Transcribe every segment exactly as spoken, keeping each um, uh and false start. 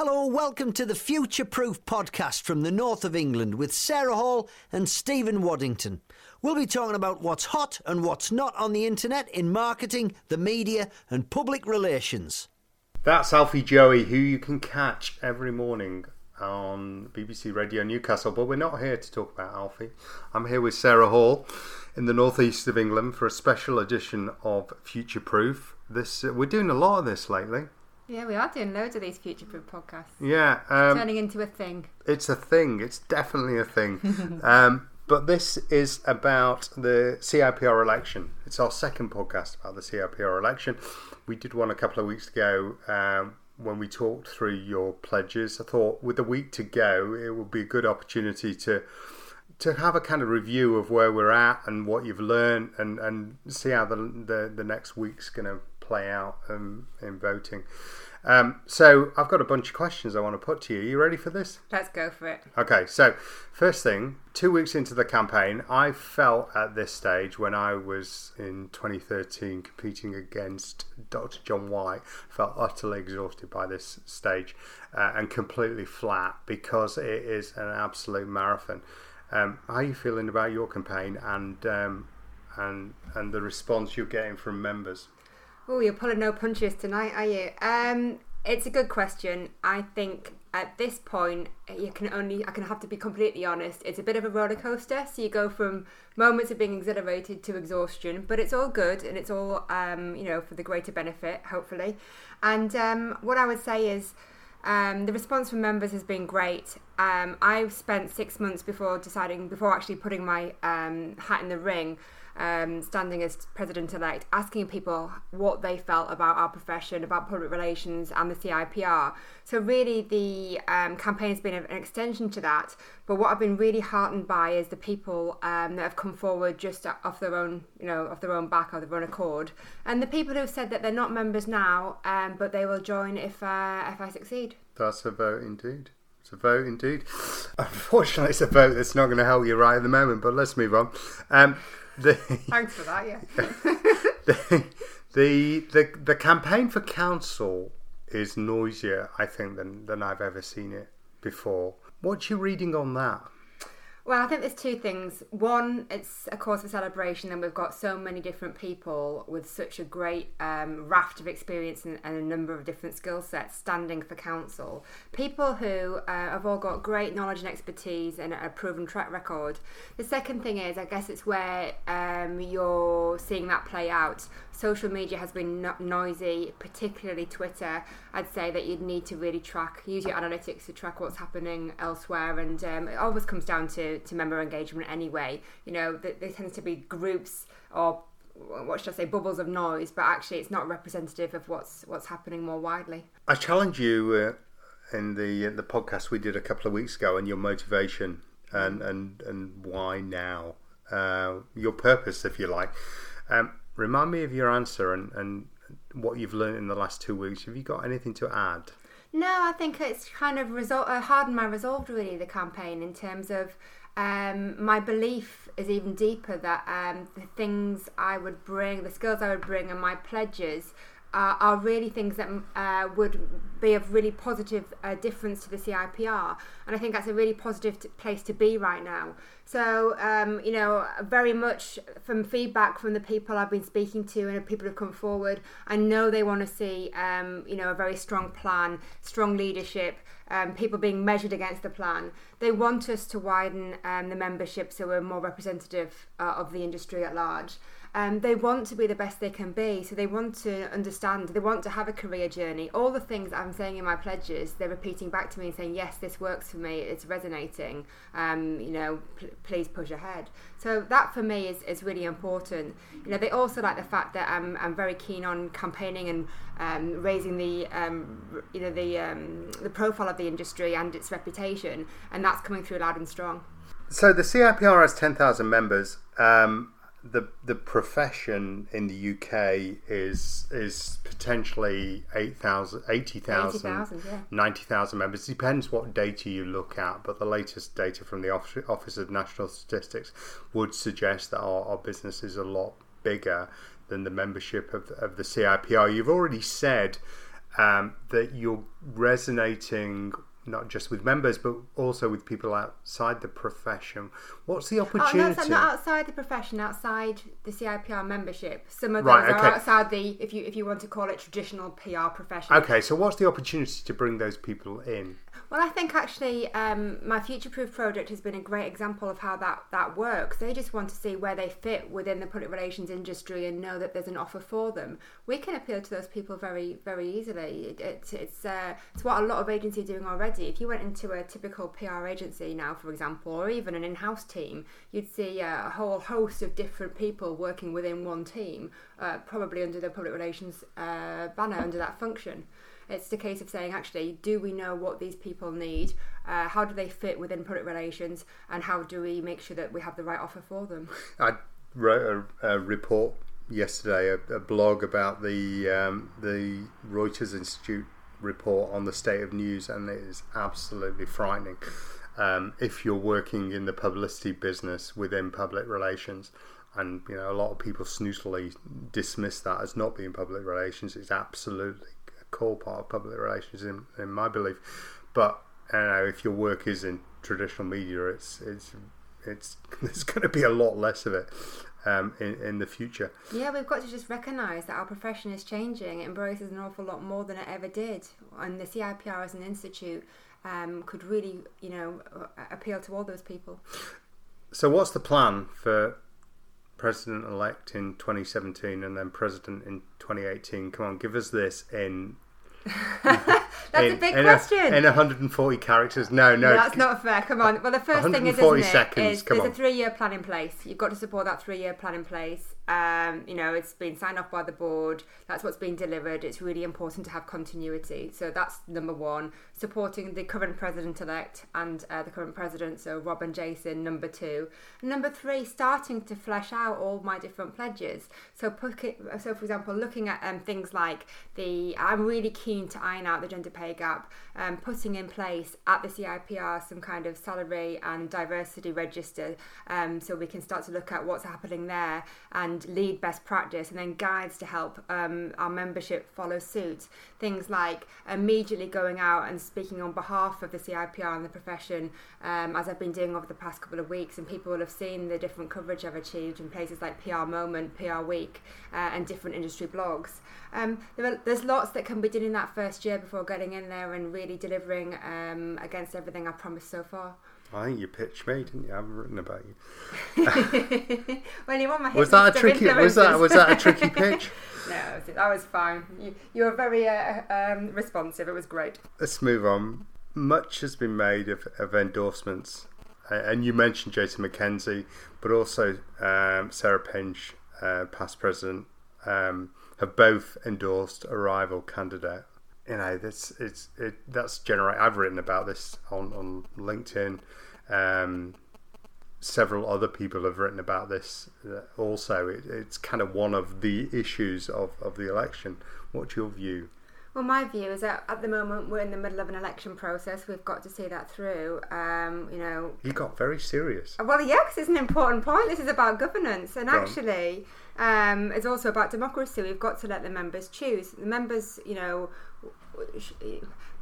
Hello, welcome to the Future Proof podcast from the north of England with Sarah Hall and Stephen Waddington. We'll be talking about what's hot and what's not on the internet in marketing, the media and public relations. That's Alfie Joey, who you can catch every morning on B B C Radio Newcastle, but we're not here to talk about Alfie. I'm here with Sarah Hall in the northeast of England for a special edition of Future Proof. This uh, we're doing a lot of this lately. Yeah, we are doing loads of these Future Proof podcasts. Yeah, um, turning into a thing. It's a thing. It's definitely a thing. um, but this is about the C I P R election. It's our second podcast about the C I P R election. We did one a couple of weeks ago. Um, when we talked through your pledges, I thought with a week to go, it would be a good opportunity to to have a kind of review of where we're at and what you've learned, and, and see how the, the, the next week's going to play out um, in voting. Um, so I've got a bunch of questions I want to put to you. Are you ready for this? Let's go for it. Okay, so first thing, two weeks into the campaign, I felt at this stage when I was in twenty thirteen competing against Doctor John White, felt utterly exhausted by this stage uh, and completely flat, because it is an absolute marathon. Um, how are you feeling about your campaign and um, and and the response you're getting from members? Oh, you're pulling no punches tonight, are you? Um, it's a good question. I think at this point, you can only, I can have to be completely honest, it's a bit of a roller coaster. So you go from moments of being exhilarated to exhaustion, but it's all good and it's all, um, you know, for the greater benefit, hopefully. And um, what I would say is, Um, the response from members has been great. Um, I've spent six months before deciding, before actually putting my um, hat in the ring, um, standing as president-elect, asking people what they felt about our profession, about public relations and the C I P R. So really the um, campaign has been an extension to that. But what I've been really heartened by is the people um, that have come forward just off their own, you know, off their own back or their own accord, and the people who have said that they're not members now, um, but they will join if uh, if I succeed. That's a vote indeed. It's a vote indeed. Unfortunately, it's a vote that's not going to help you right at the moment. But let's move on. Um, the, Thanks for that. Yeah. the, the the the campaign for council is noisier, I think, than than I've ever seen it before. What's your reading on that? Well, I think there's two things. One, it's a cause for celebration, and we've got so many different people with such a great um, raft of experience and, and a number of different skill sets standing for council. People who uh, have all got great knowledge and expertise and a proven track record. The second thing is, I guess it's where um, you're seeing that play out. Social media has been no- noisy, particularly Twitter. I'd say that you'd need to really track, use your analytics to track what's happening elsewhere, and um, it always comes down to to member engagement anyway. You know, there tends to be groups or, what should I say, bubbles of noise, but actually it's not representative of what's what's happening more widely. I challenge you uh, in the the podcast we did a couple of weeks ago on your motivation and and, and why now, uh, your purpose, if you like. Um, remind me of your answer and, and what you've learned in the last two weeks. Have you got anything to add? No, I think it's kind of resol- uh, hardened my resolve, really, the campaign, in terms of um, my belief is even deeper that um, the things I would bring, the skills I would bring and my pledges uh, are really things that uh, would be of really positive uh, difference to the C I P R. And I think that's a really positive t- place to be right now. So, um, you know, very much from feedback from the people I've been speaking to and people who've come forward, I know they want to see, um, you know, a very strong plan, strong leadership, um, people being measured against the plan. They want us to widen um, the membership so we're more representative uh, of the industry at large. Um, they want to be the best they can be, so they want to understand, they want to have a career journey. All the things I'm saying in my pledges, they're repeating back to me and saying, yes, this works for me, it's resonating, um, you know, pl- please push ahead. So that for me is, is really important. You know, they also like the fact that I'm, I'm very keen on campaigning and um, raising the, um, you know, the, um, the profile of the industry and its reputation, and that's coming through loud and strong. So the C I P R has ten thousand members. Um, The the profession in the U K is is potentially eight thousand, eighty thousand, yeah. ninety thousand members. It depends what data you look at, but the latest data from the Office of National Statistics would suggest that our, our business is a lot bigger than the membership of, of the C I P R. You've already said um, that you're resonating not just with members, but also with people outside the profession. What's the opportunity? Oh, no, not outside the profession, outside the C I P R membership. Some of those right, okay. are outside the, if you if you want to call it, traditional P R profession. Okay, so what's the opportunity to bring those people in? Well, I think actually um, my Future Proof project has been a great example of how that, that works. They just want to see where they fit within the public relations industry and know that there's an offer for them. We can appeal to those people very, very easily. It, it, it's, uh, it's what a lot of agencies are doing already. If you went into a typical P R agency now, for example, or even an in-house team, you'd see a whole host of different people working within one team, uh, probably under the public relations uh, banner, under that function. It's the case of saying, actually, do we know what these people need? Uh, how do they fit within public relations? And how do we make sure that we have the right offer for them? I wrote a, a report yesterday, a, a blog about the um, the Reuters Institute report on the state of news, and it is absolutely frightening. Um, if you're working in the publicity business within public relations, and you know a lot of people snootily dismiss that as not being public relations, it's absolutely core part of public relations in, in my belief. But you know, if your work is in traditional media, it's it's it's there's going to be a lot less of it um in, in the future. Yeah, we've got to just recognise that our profession is changing. It embraces an awful lot more than it ever did, and the C I P R as an institute um could really you know appeal to all those people. So what's the plan for President-elect in twenty seventeen and then President in twenty eighteen? Come on, give us this in... That's in, a big in question. A, in one hundred forty characters. No, no. no that's c- not fair. Come on. Well, the first thing is, isn't seconds. It, is Come there's on. a three-year plan in place. You've got to support that three-year plan in place. Um, you know, it's been signed off by the board. That's what's been delivered. It's really important to have continuity. So that's number one. Supporting the current president-elect and uh, the current president, so Rob and Jason, number two. And number three, starting to flesh out all my different pledges. So, so for example, looking at um, things like the... I'm really keen to iron out the gender pay gap, um, putting in place at the C I P R some kind of salary and diversity register, um, so we can start to look at what's happening there and lead best practice, and then guides to help um, our membership follow suit. Things like immediately going out and speaking on behalf of the C I P R and the profession, um, as I've been doing over the past couple of weeks, and people will have seen the different coverage I've achieved in places like P R Moment, P R Week, uh, and different industry blogs. Um, there are, there's lots that can be done in that first year before getting in there and really delivering um, against everything I've promised so far. I think you pitched me, didn't you? I haven't written about you. Well, you want my was that a tricky? Was that was that a tricky pitch? No, that was fine. You, you were very uh, um, responsive. It was great. Let's move on. Much has been made of, of endorsements, and you mentioned Jason McKenzie, but also um, Sarah Pinch, uh, past president, um, have both endorsed a rival candidate. You know, that's it's it, that's generate. I've written about this on on LinkedIn. Um, several other people have written about this also. It, it's kind of one of the issues of, of the election. What's your view? Well, my view is that at the moment we're in the middle of an election process. We've got to see that through. Um, you know, you got very serious. Well, yeah, because it's an important point. This is about governance, and Go actually, um, it's also about democracy. We've got to let the members choose. The members, you know.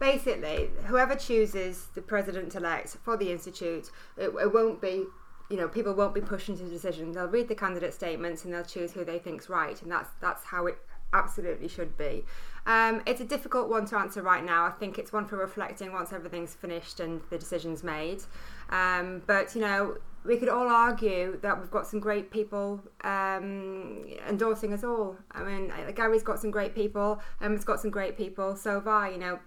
Basically, whoever chooses the president-elect for the institute, it, it won't be, you know, people won't be pushed into the decision. They'll read the candidate statements and they'll choose who they think's right, and that's that's how it absolutely should be. Um, it's a difficult one to answer right now. I think it's one for reflecting once everything's finished and the decision's made. Um, but you know, we could all argue that we've got some great people um, endorsing us all. I mean, Gary's got some great people, Emma's got some great people, so have I, you know.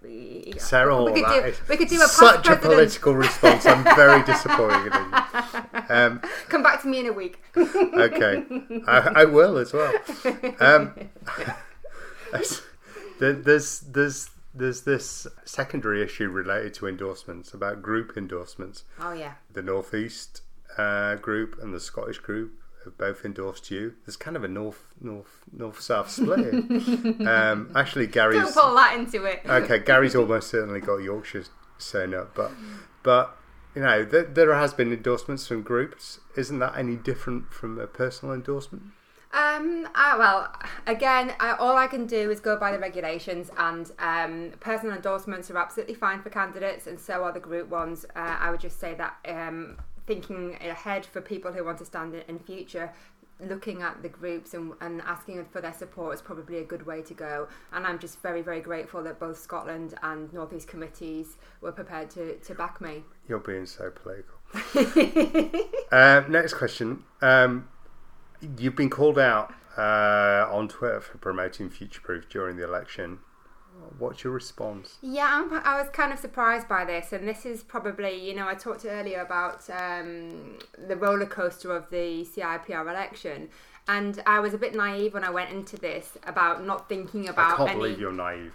Sarah, we could, do, we could do a past such president. A political response. I'm very disappointed in you. Um, Come back to me in a week. Okay. I, I will as well. Um, there's, there's, There's this secondary issue related to endorsements, about group endorsements. Oh, yeah. The Northeast uh, group and the Scottish group have both endorsed you. There's kind of a north, north, north-south split. um, actually, Gary's... Don't pull that into it. Okay, Gary's almost certainly got Yorkshire sewn up. But, but you know, th- there has been endorsements from groups. Isn't that any different from a personal endorsement? Um, ah, well, again, uh, all I can do is go by the regulations, and um, personal endorsements are absolutely fine for candidates, and so are the group ones. Uh, I would just say that um, thinking ahead for people who want to stand in, in future, looking at the groups and, and asking for their support is probably a good way to go. And I'm just very, very grateful that both Scotland and North East committees were prepared to, to back me. You're being so political. uh, next question. Um, You've been called out uh, on Twitter for promoting Future Proof during the election. What's your response? Yeah, I'm, I was kind of surprised by this, and this is probably, you know, I talked earlier about um, the roller coaster of the C I P R election, and I was a bit naive when I went into this about not thinking about. I can't any... believe you're naive.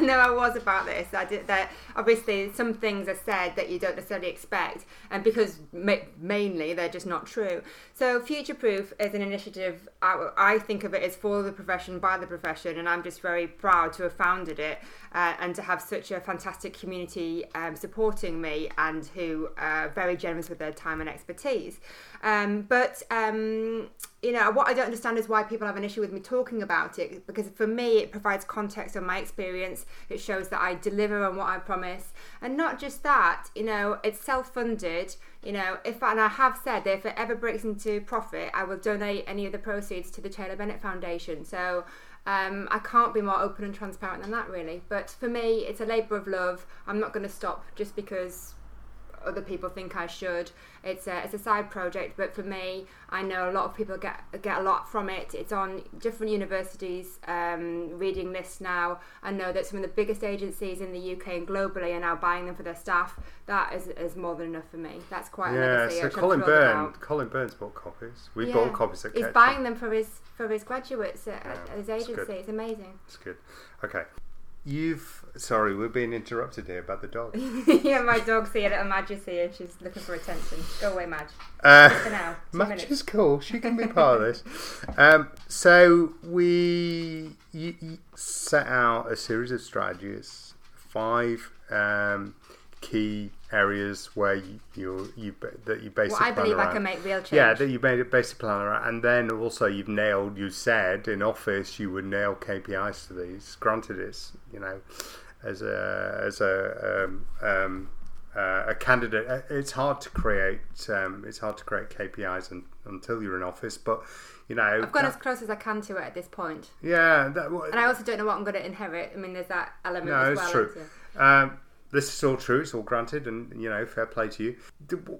No, I was about this. I did that. Obviously, some things are said that you don't necessarily expect, and because ma- mainly they're just not true. So, Future Proof is an initiative. I, I think of it as for the profession, by the profession, and I'm just very proud to have founded it uh, and to have such a fantastic community um, supporting me and who are very generous with their time and expertise. Um, but um, you know, what I don't understand is why people have an issue with me talking about it, because for me it provides context on my experience. It shows that I deliver on what I promise, and not just that, you know, it's self-funded. You know, if and I have said that if it ever breaks into profit, I will donate any of the proceeds to the Taylor Bennett Foundation. So um, I can't be more open and transparent than that, really. But for me, it's a labour of love. I'm not going to stop just because other people think I should. It's a it's a side project, but for me, I know a lot of people get get a lot from it. It's on different universities' um, reading lists now. I know that some of the biggest agencies in the U K and globally are now buying them for their staff. That is is more than enough for me. That's quite yeah, a legacy. Yeah, so Colin Byrne, Colin Byrne's bought copies. We've yeah. bought copies at Ketchum. He's buying them for his for his graduates at, yeah, at his agency. It's amazing. It's good. Okay. You've sorry, we're being interrupted here about the dog. Yeah, my dog's here, little Madge is here. She's looking for attention. Go away, Madge. Uh, for now, Madge minutes. Is cool. She can be part of this. Um, so we you, you set out a series of strategies, five um, key areas where you you, you that you basically well, I believe around. I can make real change. Yeah, that you made a basic plan around, and then also you've nailed. You said in office you would nail K P Is to these. Granted, it's you know, as a as a um, um, uh, a candidate, it's hard to create um, it's hard to create K P Is and, until you're in office, but. You know, I've gone that, as close as I can to it at this point. Yeah, that, well, and I also don't know what I'm going to inherit. I mean, there's that element. No, as well, it's true. Um, this is all true. It's all granted, and you know, fair play to you.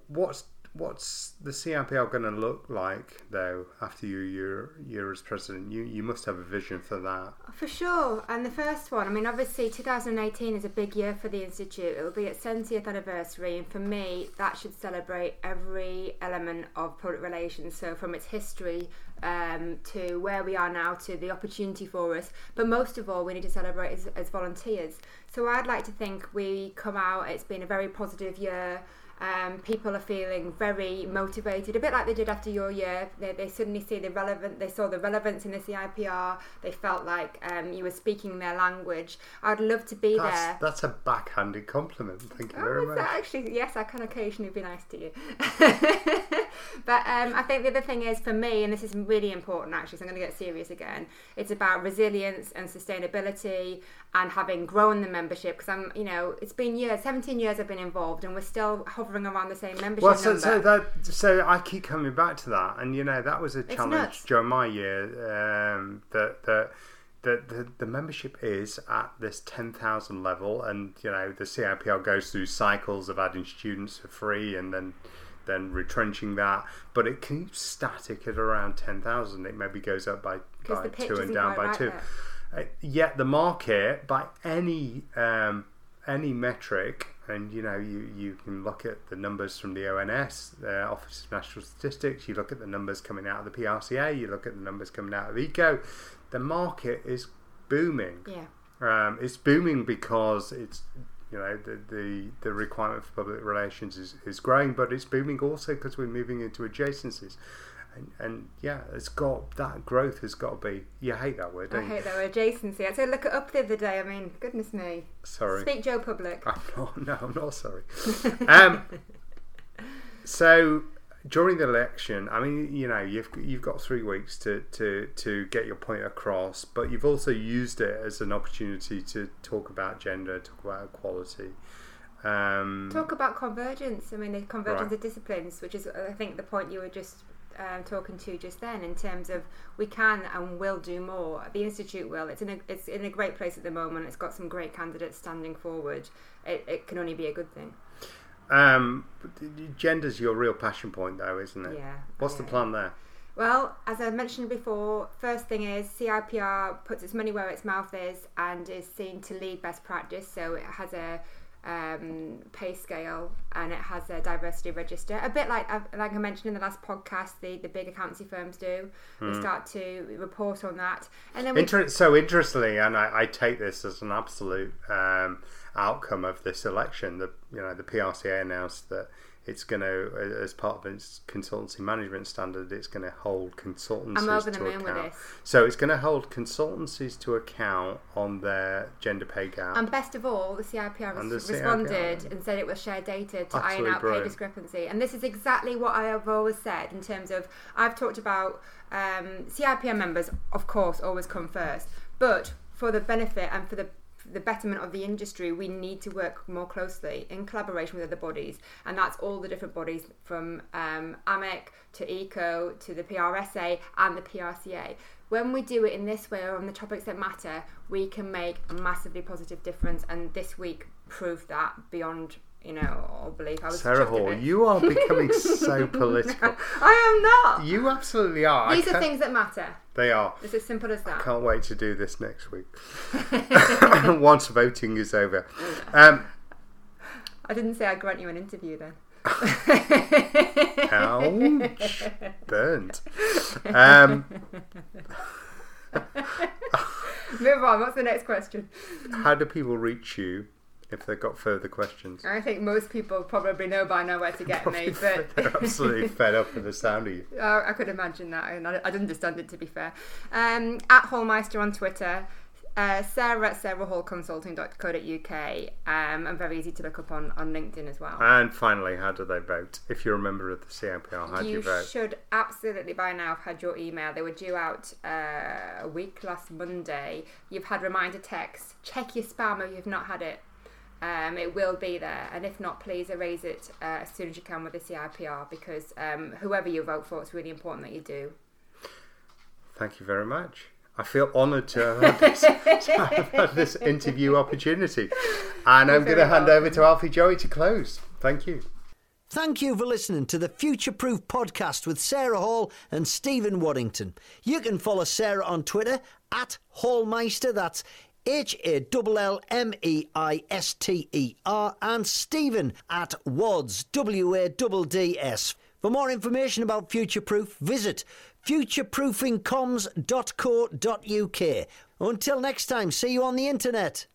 What's what's the C I P R going to look like though after you you're, you're as president? You you must have a vision for that. For sure. And the first one, I mean, obviously, two thousand eighteen is a big year for the institute. It will be its seventieth anniversary, and for me, that should celebrate every element of public relations. So from its history. Um, to where we are now, to the opportunity for us, but most of all we need to celebrate as, as volunteers. So I'd like to think we come out, it's been a very positive year. Um, people are feeling very motivated, a bit like they did after your year. They, they suddenly see the relevant. They saw the relevance in the C I P R. They felt like um, you were speaking their language. I'd love to be that's, there. That's a backhanded compliment. Thank you oh, very much. Actually, yes, I can occasionally be nice to you. But um, I think the other thing is for me, and this is really important actually, so I'm going to get serious again. It's about resilience and sustainability, and having grown the membership, because I'm, you know, it's been years, seventeen years I've been involved, and we're still hovering around the same membership well, so, number. So, that, so I keep coming back to that, and you know that was a it's challenge nuts. during my year. Um, that the, the the the membership is at this ten thousand level, and you know the C I P R goes through cycles of adding students for free, and then then retrenching that, but it keeps static at around ten thousand. It maybe goes up by, by two and down by right two. Uh, yet the market, by any um, any metric. And you know, you, you can look at the numbers from the O N S, the Office of National Statistics, you look at the numbers coming out of the P R C A, you look at the numbers coming out of ECO. The market is booming. Yeah. Um, it's booming because it's, you know, the, the, the requirement for public relations is, is growing, but it's booming also because we're moving into adjacencies. And, and yeah, it's got that growth has got to be. You hate that word, don't you? I hate that word, adjacency. I said look it up the other day. I mean, goodness me. Sorry. Speak Joe Public. I'm not. No, I'm not sorry. um. So during the election, I mean, you know, you've you've got three weeks to, to, to get your point across, but you've also used it as an opportunity to talk about gender, talk about equality. Um, talk about convergence. I mean, the convergence right. of disciplines, which is, I think, the point you were just um, talking to just then, in terms of we can and will do more. The Institute will. It's in a, it's in a great place at the moment. It's got some great candidates standing forward. It, it can only be a good thing. Um, gender's your real passion point, though, isn't it? Yeah. What's yeah. the plan there? Well, as I mentioned before, first thing is C I P R puts its money where its mouth is and is seen to lead best practice. So it has a um, pay scale and it has a diversity register. A bit like like I mentioned in the last podcast, the, the big accountancy firms do. Mm. We start to report on that, and then we Inter- so interestingly, and I, I take this as an absolute. Um, outcome of this election, the you know the P R C A announced that it's going to, as part of its consultancy management standard, it's going to hold consultancies I'm over the to moon account. With this. So it's going to hold consultancies to account on their gender pay gap. And best of all, the C I P R and res- the responded C I P R. And said it will share data to Absolutely iron out brilliant. Pay discrepancy. And this is exactly what I have always said in terms of I've talked about um, C I P R members, of course, always come first, but for the benefit and for the the betterment of the industry, we need to work more closely in collaboration with other bodies, and that's all the different bodies from um, A M E C to ECO to the P R S A and the P R C A. When we do it in this way on the topics that matter, we can make a massively positive difference, and this week proved that beyond you know all belief. I was Sarah Hall, you are becoming so political. I am not. You absolutely are. These I are can't... things that matter. They are. It's as simple as that. I can't wait to do this next week. Once voting is over. Um, I didn't say I'd grant you an interview then. Ouch. Burnt. Um, Move on. What's the next question? How do people reach you if they've got further questions? I think most people probably know by now where to get probably me. But they're absolutely fed up with the sound of you. Oh, I could imagine that. And I'd understand it, to be fair. Um, at Hallmeister on Twitter. Uh, Sarah at Sarah Hall Consulting dot co dot U K. Um, I'm very easy to look up on, on LinkedIn as well. And finally, how do they vote? If you're a member of the C I P R, how you do you vote? You should absolutely by now have had your email. They were due out uh, a week last Monday. You've had reminder texts. Check your spam if you've not had it. Um, it will be there, and if not, please erase it uh, as soon as you can with the C I P R, because um, whoever you vote for, it's really important that you do. Thank you very much. I feel honoured to have had this, have had this interview opportunity, and You're I'm going to hand welcome. over to Alfie Joey to close. Thank you. Thank you for listening to the Future Proof podcast with Sarah Hall and Stephen Waddington. You can follow Sarah on Twitter at Hallmeister. That's H A L L M E I S T E R, and Stephen at Wads, W A D D S. For more information about Future Proof, visit future proofing coms dot co dot U K. Until next time, see you on the internet.